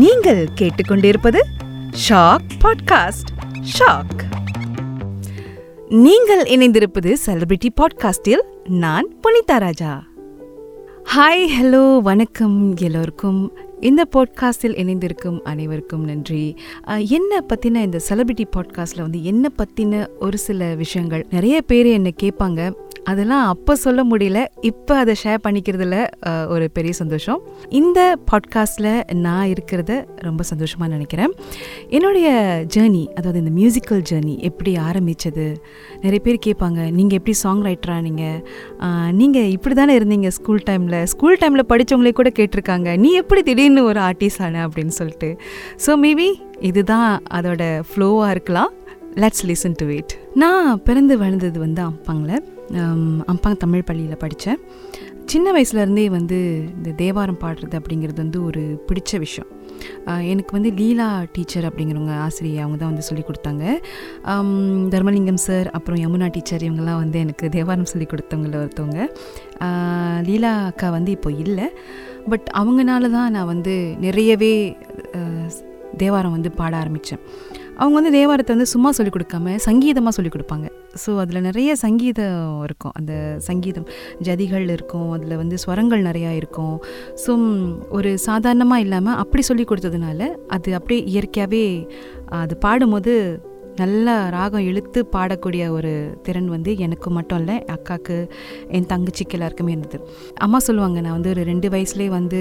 நீங்கள் கேட்டுக்கொண்டிருப்பது shock podcast. Shock, நீங்கள் இணைந்திருப்பது செலிபிரிட்டி பாட்காஸ்டில். நான் புனிதா ராஜா. ஹாய், ஹலோ, வணக்கம் எல்லோருக்கும். இந்த பாட்காஸ்டில் இணைந்திருக்கும் அனைவருக்கும் நன்றி. என்னை பற்றின இந்த செலிபிரிட்டி பாட்காஸ்ட்டில் என்னை பற்றின ஒரு சில விஷயங்கள் நிறைய பேர் என்னை கேட்பாங்க. அதெல்லாம் அப்போ சொல்ல முடியல, இப்போ அதை ஷேர் பண்ணிக்கிறதுல ஒரு பெரிய சந்தோஷம். இந்த பாட்காஸ்ட்டில் நான் இருக்கிறத ரொம்ப சந்தோஷமாக நினைக்கிறேன். என்னுடைய ஜேர்னி, அதாவது இந்த மியூசிக்கல் ஜேர்னி எப்படி ஆரம்பித்தது, நிறைய பேர் கேட்பாங்க, நீங்கள் எப்படி சாங் ரைட்டராக நீங்கள் இப்படி தானே இருந்தீங்க ஸ்கூல் டைமில் படித்தவங்களே கூட கேட்டிருக்காங்க, நீ எப்படி திடீர்னு ஒரு ஆர்டிஸ்ட் ஆன அப்படின்னு சொல்லிட்டு. ஸோ மேபி இதுதான் அதோட ஃப்ளோவாக இருக்கலாம். Let's listen to it. நான் பிறந்து வளர்ந்தது அம்பாங்கில், அம்பாங் தமிழ் பள்ளியில் படித்தேன். சின்ன வயசுலேருந்தே இந்த தேவாரம் பாடுறது அப்படிங்கிறது ஒரு பிடிச்ச விஷயம். எனக்கு லீலா டீச்சர் அப்படிங்கிறவங்க ஆசிரியர், அவங்க தான் சொல்லி கொடுத்தாங்க. தர்மலிங்கம் சார், அப்புறம் யமுனா டீச்சர், இவங்கெல்லாம் எனக்கு தேவாரம் சொல்லி கொடுத்தவங்கள ஒருத்தவங்க. லீலா அக்கா இப்போ இல்லை, பட் அவங்கனால தான் நான் நிறையவே தேவாரம் பாட ஆரம்பித்தேன். அவங்க தேவாரத்தை சும்மா சொல்லிக் கொடுக்காம சங்கீதமாக சொல்லிக் கொடுப்பாங்க. ஸோ அதில் நிறைய சங்கீதம் இருக்கும், அந்த சங்கீதம் ஜதிகள் இருக்கும், அதில் ஸ்வரங்கள் நிறையா இருக்கும். ஸோ ஒரு சாதாரணமாக இல்லாமல் அப்படி சொல்லி கொடுத்ததுனால அது அப்படியே இயற்கையாகவே அது பாடும்போது நல்லா ராகம் இழுத்து பாடக்கூடிய ஒரு திறன் எனக்கு மட்டும் இல்லை, அக்காவுக்கு, என் தங்கச்சிக்கு, எல்லாருக்குமே இருந்தது. அம்மா சொல்லுவாங்க, நான் ஒரு 2 வயசுலேயே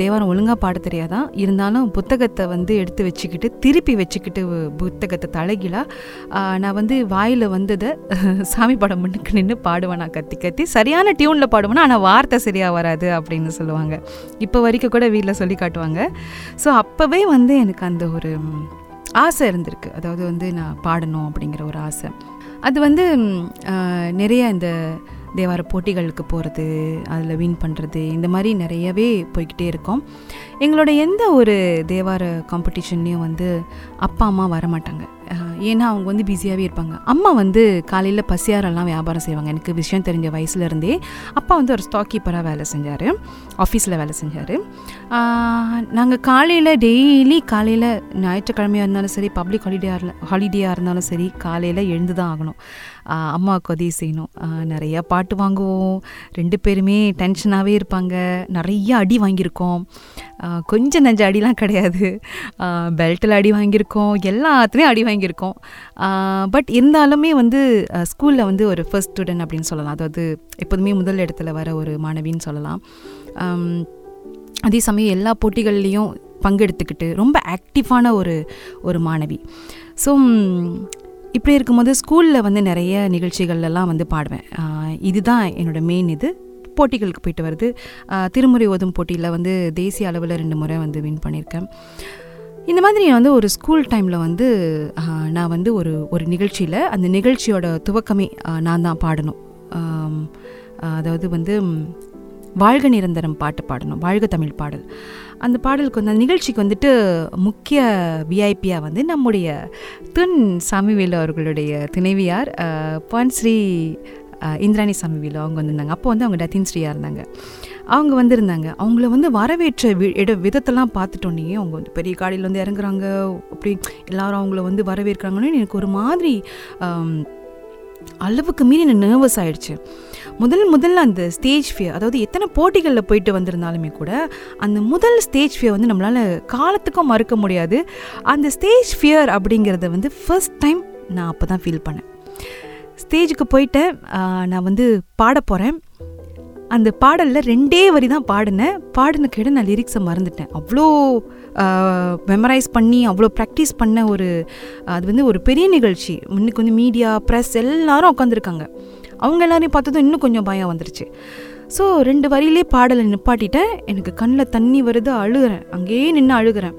தேவாரம் ஒழுங்காக பாட தெரியாதான், இருந்தாலும் புத்தகத்தை எடுத்து வச்சுக்கிட்டு திருப்பி வச்சுக்கிட்டு புத்தகத்தை தலைகீழாக நான் வாயில் வந்ததை சாமி படம் பண்ணுக்கு நின்று பாடுவேன். நான் கத்தி சரியான டியூனில் பாடுவேன், ஆனால் வார்த்தை சரியாக வராது அப்படின்னு சொல்லுவாங்க. இப்போ வரைக்கும் கூட வீட்டில் சொல்லி காட்டுவாங்க. ஸோ அப்போவே எனக்கு அந்த ஒரு ஆசை இருந்திருக்கு, அதாவது நான் பாடணும் அப்படிங்கிற ஒரு ஆசை. அது நிறைய இந்த தேவார போட்டிகளுக்கு போகிறது, அதில் வின் பண்ணுறது, இந்த மாதிரி நிறையவே போய்கிட்டே இருக்கோம். எங்களோட எந்த ஒரு தேவார காம்படிஷன்லேயும் அப்பா அம்மா வரமாட்டாங்க, ஏன்னா அவங்க பிஸியாகவே இருப்பாங்க. அம்மா காலையில் பசியாரெல்லாம் வியாபாரம் செய்வாங்க. எனக்கு விஷயம் தெரிஞ்ச வயசுலேருந்தே அப்பா ஒரு ஸ்டாக் கீப்பராக வேலை செஞ்சார், ஆஃபீஸில் வேலை செஞ்சார். நாங்கள் டெய்லி காலையில் ஞாயிற்றுக்கிழமையாக இருந்தாலும் சரி, பப்ளிக் ஹாலிடேயாக இருந்தாலும் சரி, காலையில் எழுந்து தான் ஆகணும், அம்மாவுக்கு உதவி செய்யணும். நிறையா பாட்டு வாங்குவோம், 2 பேருமே டென்ஷனாகவே இருப்பாங்க. நிறைய அடி வாங்கியிருக்கோம், கொஞ்சம் நஞ்ச அடிலாம் கிடையாது, பெல்ட்டில் அடி வாங்கியிருக்கோம், எல்லாத்துலேயும் அடி வாங்கியிருக்கோம். பட் இருந்தாலுமே ஸ்கூலில் ஒரு ஃபர்ஸ்ட் ஸ்டூடெண்ட் அப்படின்னு சொல்லலாம், அதாவது எப்போதுமே முதல் இடத்துல வர ஒரு மாணவின்னு சொல்லலாம். அதே சமயம் எல்லா போட்டிகள்லேயும் பங்கெடுத்துக்கிட்டு ரொம்ப ஆக்டிவான ஒரு மாணவி. ஸோ இப்படி இருக்கும்போது ஸ்கூலில் நிறைய நிகழ்ச்சிகள்லாம் பாடுவேன். இதுதான் என்னோடய மெயின். இது போட்டிகளுக்கு போயிட்டு வருது, திருமுறை ஓதும் போட்டியில் தேசிய அளவில் 2 முறை வின் பண்ணியிருக்கேன். இந்த மாதிரி ஒரு ஸ்கூல் டைமில் நான் ஒரு நிகழ்ச்சியில், அந்த நிகழ்ச்சியோட துவக்கமே நான் தான் பாடணும், அதாவது வாழ்க நிரந்தரம் பாட்டு பாடணும், வாழ்க தமிழ் பாடல். அந்த பாடலுக்கு அந்த நிகழ்ச்சிக்கு முக்கிய விஐபியாக நம்முடைய துன் சாமிவேலு அவர்களுடைய துணைவியார் பான் ஸ்ரீ இந்திராணி சாமிவேலு அவங்க வந்திருந்தாங்க. அப்போ அவங்க டத்தின் ஸ்ரீயாக இருந்தாங்க, அவங்க வந்திருந்தாங்க. அவங்கள வரவேற்ற விதத்தெல்லாம் பார்த்துட்டோன்னே அவங்க பெரிய காடியில் இறங்குறாங்க, அப்படி எல்லாரும் அவங்கள வரவேற்கிறாங்கன்னு எனக்கு ஒரு மாதிரி அளவுக்கு மீறி நான் நர்வஸ் ஆகிடுச்சு. முதல்ல அந்த ஸ்டேஜ் ஃபியர், அதாவது எத்தனை போட்டிகளில் போயிட்டு வந்திருந்தாலுமே கூட அந்த முதல் ஸ்டேஜ் ஃபியர் நம்மளால் காலத்துக்கும் மறுக்க முடியாது. அந்த ஸ்டேஜ் ஃபியர் அப்படிங்கிறத ஃபர்ஸ்ட் டைம் நான் அப்போ தான் ஃபீல் பண்ணேன். ஸ்டேஜுக்கு போயிட்டேன், நான் பாட போகிறேன். அந்த பாடலில் 2 வரி தான் பாடின கேட நான் லிரிக்ஸை மறந்துட்டேன். அவ்வளோ மெமரைஸ் பண்ணி அவ்வளோ ப்ராக்டிஸ் பண்ண அது ஒரு பெரிய நிகழ்ச்சி. இன்னைக்கு மீடியா, ப்ரெஸ் எல்லாரும் உட்காந்துருக்காங்க. அவங்க எல்லாரையும் பார்த்ததும் இன்னும் கொஞ்சம் பயம் வந்துருச்சு. ஸோ 2 வரியிலே பாடலை நிப்பாட்டிட்டேன். எனக்கு கண்ணில் தண்ணி வருது, அழுகிறேன், அங்கேயே நின்று அழுகிறேன்.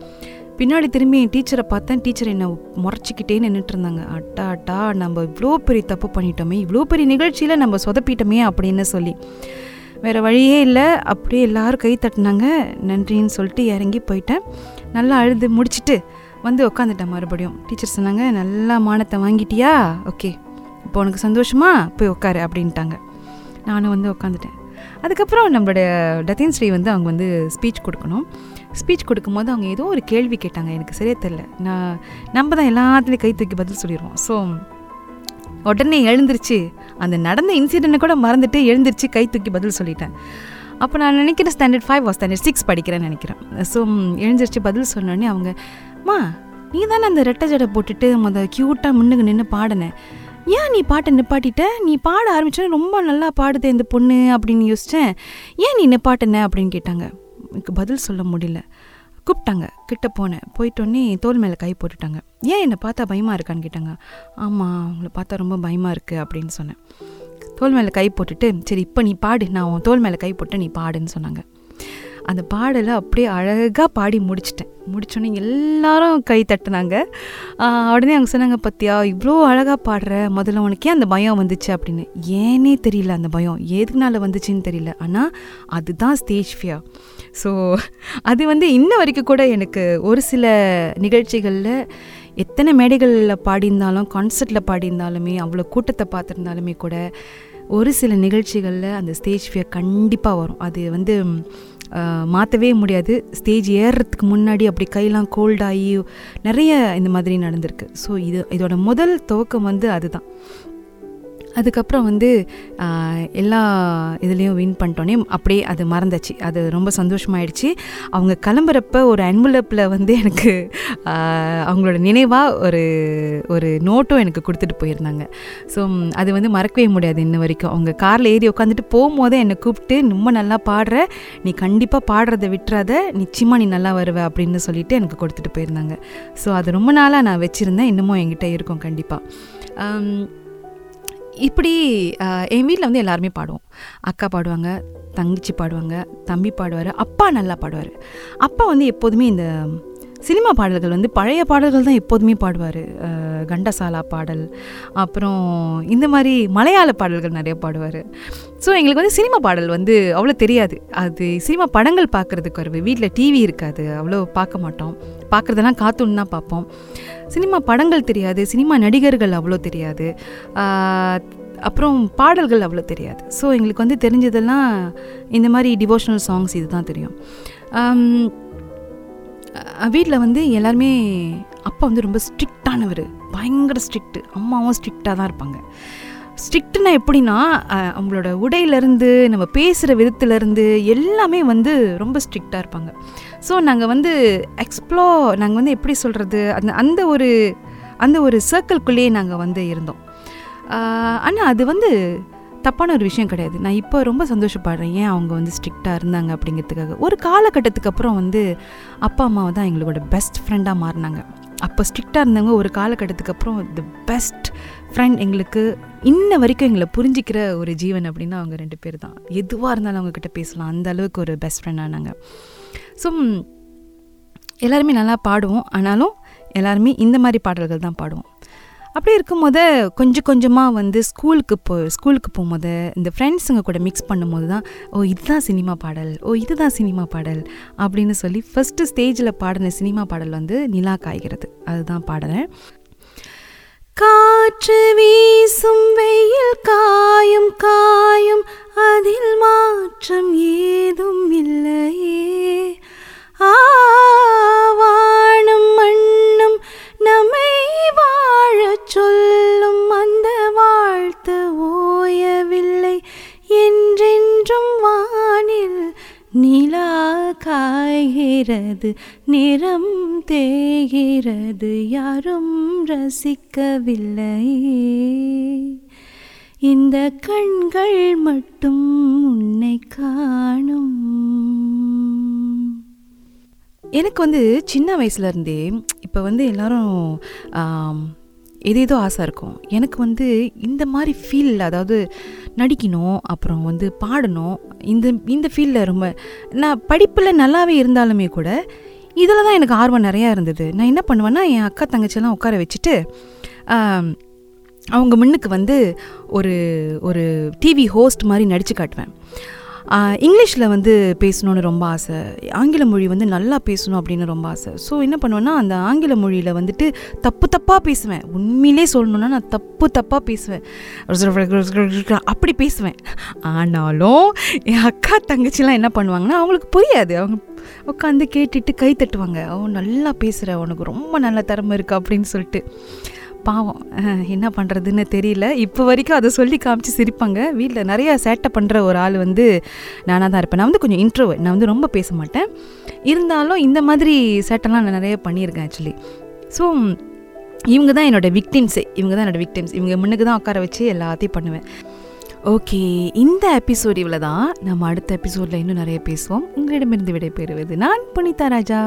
பின்னாடி திரும்பி என் டீச்சரை பார்த்தேன். டீச்சர் என்னை முறைச்சிக்கிட்டே நின்றுட்டு இருந்தாங்க. அட்டா நம்ம இவ்வளோ பெரிய தப்பு பண்ணிட்டோமே, இவ்வளோ பெரிய நிகழ்ச்சியில் நம்ம சொதப்பிட்டோமே அப்படின்னு சொல்லி. வேறு வழியே இல்லை, அப்படியே எல்லோரும் கை தட்டினாங்க, நன்றின்னு சொல்லிட்டு இறங்கி போயிட்டேன். நல்லா அழுது முடிச்சுட்டு உட்காந்துட்டேன். மறுபடியும் டீச்சர் சொன்னாங்க, நல்லா மானத்தை வாங்கிட்டியா, ஓகே இப்போ உனக்கு சந்தோஷமா, போய் உட்காரு அப்படின்ட்டாங்க. நானும் உட்காந்துட்டேன். அதுக்கப்புறம் நம்மளுடைய டத்தின் ஸ்ரீ வந்து அவங்க வந்து ஸ்பீச் கொடுக்கணும். ஸ்பீச் கொடுக்கும்போது அவங்க ஏதோ ஒரு கேள்வி கேட்டாங்க, எனக்கு சரியாக தெரியல. நம்ம தான் எல்லாத்துலேயும் கை தூக்கி பதில் சொல்லிடுவோம். ஸோ உடனே எழுந்திருச்சு, அந்த நடந்த இன்சிடெண்ட்டை கூட மறந்துட்டு எழுந்திருச்சு கை தூக்கி பதில் சொல்லிட்டேன். அப்போ நான் நினைக்கிறேன் ஸ்டாண்டர்ட் 5 ஸ்டாண்டர்ட் 6 படிக்கிறேன்னு நினைக்கிறேன். ஸோ எழுந்திரிச்சு பதில் சொன்னோடனே அவங்க, அம்மா நீ தானே அந்த ரெட்டை ஜடை போட்டுட்டு மொதல் க்யூட்டாக முன்னுக்கு நின்று பாடினேன், ஏன் நீ பாட்டை நிப்பாட்டிட்ட, நீ பாட ஆரம்பிச்சோன்னா ரொம்ப நல்லா பாடுது இந்த பொண்ணு அப்படின்னு யோசித்தேன், ஏன் நீ நிப்பாட்டின அப்படின்னு கேட்டாங்க. எனக்கு பதில் சொல்ல முடியல. கூப்பிட்டாங்க, கிட்ட போனேன். போயிட்டோன்னே தோல் மேலே கை போட்டுட்டாங்க. ஏன் என்னை பார்த்தா பயமாக இருக்கான்னு கேட்டாங்க. ஆமாம் அவங்கள பார்த்தா ரொம்ப பயமாக இருக்குது அப்படின்னு சொன்னேன். தோல் மேலே கை போட்டுட்டு, சரி இப்போ நீ பாடு, நான் உன் தோல் மேலே கை போட்டு நீ பாடுன்னு சொன்னாங்க. அந்த பாடலை அப்படியே அழகாக பாடி முடிச்சிட்டேன். முடித்தோன்னே எல்லாரும் கை தட்டினாங்க. உடனே அவங்க சொன்னாங்க, பத்தியா இவ்வளோ அழகாக பாடுற, முதல்ல உனக்கே அந்த பயம் வந்துச்சு அப்படின்னு. ஏன்னே தெரியல, அந்த பயம் எதுக்குனால வந்துச்சுன்னு தெரியல, ஆனால் அதுதான் ஸ்டேஜ் ஃபியர். ஸோ அது வந்து இன்ன வரைக்கும் கூட எனக்கு ஒரு சில நிகழ்ச்சிகளில் எத்தனை மேடைகளில் பாடியிருந்தாலும், கான்சர்ட்டில் பாடியிருந்தாலுமே, அவ்வளோ கூட்டத்தை பார்த்துருந்தாலுமே கூட ஒரு சில நிகழ்ச்சிகளில் அந்த ஸ்டேஜ் ஃபியர் கண்டிப்பாக வரும். அது வந்து மாற்றவே முடியாது. ஸ்டேஜ் ஏறுறதுக்கு முன்னாடி அப்படி கையெல்லாம் கோல்டாகி நிறைய இந்த மாதிரி நடந்திருக்கு. ஸோ இதோட முதல் துவக்கம் வந்து அதுதான். அதுக்கப்புறம் வந்து எல்லா இதுலேயும் வின் பண்ணிட்டோன்னே அப்படியே அது மறந்தாச்சு. அது ரொம்ப சந்தோஷமாயிடுச்சு. அவங்க கிளம்புறப்ப ஒரு என்வலப்பில் வந்து எனக்கு அவங்களோட நினைவாக ஒரு ஒரு நோட்டும் எனக்கு கொடுத்துட்டு போயிருந்தாங்க. ஸோ அது வந்து மறக்கவே முடியாது இன்ன வரைக்கும். அவங்க காரில் ஏறி உட்காந்துட்டு போகும்போதே என்னை கூப்பிட்டு, ரொம்ப நல்லா பாடுற, நீ கண்டிப்பாக பாடுறதை விட்டுறாத, நிச்சயமாக நீ நல்லா வருவ அப்படின்னு சொல்லிட்டு எனக்கு கொடுத்துட்டு போயிருந்தாங்க. ஸோ அது ரொம்ப நாளாக நான் வச்சுருந்தேன், இன்னமும் என்கிட்ட இருக்கும் கண்டிப்பாக. இப்படி என் வீட்டில் வந்து எல்லாருமே பாடுவோம். அக்கா பாடுவாங்க, தங்கச்சி பாடுவாங்க, தம்பி பாடுவார், அப்பா நல்லா பாடுவார். அப்பா வந்து எப்போதுமே இந்த சினிமா பாடல்கள் வந்து பழைய பாடல்கள் தான் எப்போதுமே பாடுவார். கண்டசாலா பாடல், அப்புறம் இந்த மாதிரி மலையாள பாடல்கள் நிறையா பாடுவார். ஸோ எங்களுக்கு வந்து சினிமா பாடல் வந்து அவ்வளோ தெரியாது. அது சினிமா படங்கள் பார்க்குறதுக்கு வருது, வீட்டில் டிவி இருக்காது, அவ்வளோ பார்க்க மாட்டோம். பார்க்குறதெல்லாம் கார்ட்டூன் தான் பார்ப்போம். சினிமா படங்கள் தெரியாது, சினிமா நடிகர்கள் அவ்வளோ தெரியாது, அப்புறம் பாடல்கள் அவ்வளோ தெரியாது. ஸோ எங்களுக்கு வந்து தெரிஞ்சதெல்லாம் இந்த மாதிரி டிவோஷனல் சாங்ஸ் இது தான் தெரியும். வீட்டில் வந்து எல்லாருமே அப்பா வந்து ரொம்ப ஸ்ட்ரிக்டானவர், பயங்கர ஸ்ட்ரிக்ட். அம்மாவும் ஸ்ட்ரிக்டாக தான் இருப்பாங்க. ஸ்ட்ரிக்ட்னா எப்படின்னா, அவங்களோட உடையிலேருந்து நம்ம பேசுகிற விதத்துலேருந்து எல்லாமே வந்து ரொம்ப ஸ்ட்ரிக்டாக இருப்பாங்க. ஸோ நாங்கள் வந்து நாங்கள் வந்து எப்படி சொல்கிறது, அந்த ஒரு சர்க்கிள்குள்ளேயே நாங்கள் வந்து இருந்தோம். ஆனால் அது வந்து தப்பான ஒரு விஷயம் கிடையாது. நான் இப்போ ரொம்ப சந்தோஷப்படுறேன் ஏன் அவங்க வந்து ஸ்ட்ரிக்டாக இருந்தாங்க அப்படிங்கிறதுக்காக. ஒரு காலகட்டத்துக்கு அப்புறம் வந்து அப்பா அம்மாவை தான் எங்களோட பெஸ்ட் ஃப்ரெண்டாக மாறினாங்க. அப்போ ஸ்ட்ரிக்டாக இருந்தவங்க ஒரு காலகட்டத்துக்கு அப்புறம் தி பெஸ்ட் ஃப்ரெண்ட், எங்களுக்கு இன்ன வரைக்கும் எங்களை புரிஞ்சிக்கிற ஒரு ஜீவன் அப்படின்னா அவங்க ரெண்டு பேர் தான். எதுவாக இருந்தாலும் அவங்கக்கிட்ட பேசலாம், அந்த அளவுக்கு ஒரு பெஸ்ட் ஃப்ரெண்டானாங்க. ஸோ எல்லாருமே நல்லா பாடுவோம், ஆனாலும் எல்லாருமே இந்த மாதிரி பாடல்கள் தான் பாடுவோம். அப்படி இருக்கும்போது கொஞ்சம் கொஞ்சமாக வந்து ஸ்கூலுக்கு போகும்போது இந்த ஃப்ரெண்ட்ஸுங்க கூட மிக்ஸ் பண்ணும்போது தான், ஓ இதுதான் சினிமா பாடல், ஓ இதுதான் சினிமா பாடல் அப்படின்னு சொல்லி ஃபஸ்ட்டு ஸ்டேஜில் பாடின சினிமா பாடல் வந்து நிலா காய்கிறது, அதுதான் பாடுறேன். காற்று வீசும் வெயில் காயும் காயும் அதில் மாற்றம் ஏதும் இல்லையே, வானம் மண்ணும் நம்மை வாழ சொல்லும் அந்த வாழ்த்து ஓயவில்லை, என்றென்றும் வானில் நிலா காய்கிறது, நிறம் தேய்கிறது, யாரும் ரசிக்கவில்லை, இந்த கண்கள் மட்டும் உன்னை காணும். எனக்கு வந்து சின்ன வயசுலேருந்தே இப்போ வந்து எல்லோரும் எதேதோ ஆசை இருக்கும். எனக்கு வந்து இந்த மாதிரி ஃபீல்டில், அதாவது நடிக்கணும், அப்புறம் வந்து பாடணும், இந்த ஃபீல்டில் ரொம்ப நான் படிப்பில் நல்லாவே இருந்தாலுமே கூட இதில் தான் எனக்கு ஆர்வம் நிறையா இருந்தது. நான் என்ன பண்ணுவேன்னா, என் அக்கா தங்கச்சியெல்லாம் உட்கார வச்சுட்டு அவங்க முன்னுக்கு வந்து ஒரு டிவி ஹோஸ்ட் மாதிரி நடித்து காட்டுவேன். இங்கிலீஷில் வந்து பேசணும்னு ரொம்ப ஆசை, ஆங்கில மொழி வந்து நல்லா பேசணும் அப்படின்னு ரொம்ப ஆசை. ஸோ என்ன பண்ணுவேன்னா அந்த ஆங்கில மொழியில் வந்துட்டு தப்பு தப்பாக பேசுவேன். உண்மையிலே சொல்லணுன்னா நான் தப்பு தப்பாக பேசுவேன், அப்படி பேசுவேன். ஆனாலும் என் அக்கா தங்கச்சிலாம் என்ன பண்ணுவாங்கன்னா அவங்களுக்கு புரியாது, அவங்க உட்காந்து கேட்டுட்டு கை தட்டுவாங்க, அவன் நல்லா பேசுகிற, உனக்கு ரொம்ப நல்ல திறமை இருக்குது அப்படின்னு சொல்லிட்டு. பாவம் என்ன பண்ணுறதுன்னு தெரியல. இப்போ வரைக்கும் அதை சொல்லி காமிச்சு சிரிப்பாங்க. வீட்டில் நிறையா சேட்டை பண்ணுற ஒரு ஆள் வந்து நானாக தான் இருப்பேன். நான் வந்து கொஞ்சம் இன்ட்ரோவர்ட், நான் வந்து ரொம்ப பேச மாட்டேன். இருந்தாலும் இந்த மாதிரி சேட்டெல்லாம் நான் நிறைய பண்ணியிருக்கேன் ஆக்சுவலி. ஸோ இவங்க தான் என்னோடய விக்டிம்ஸே, இவங்க முன்னுக்கு தான் உட்கார வச்சு எல்லாத்தையும் பண்ணுவேன். ஓகே, இந்த எபிசோட் இவ்வளோ தான். நம்ம அடுத்த எபிசோடில் இன்னும் நிறைய பேசுவோம். உங்களிடமிருந்து விடைபெறுவது நான் புனிதா ராஜா.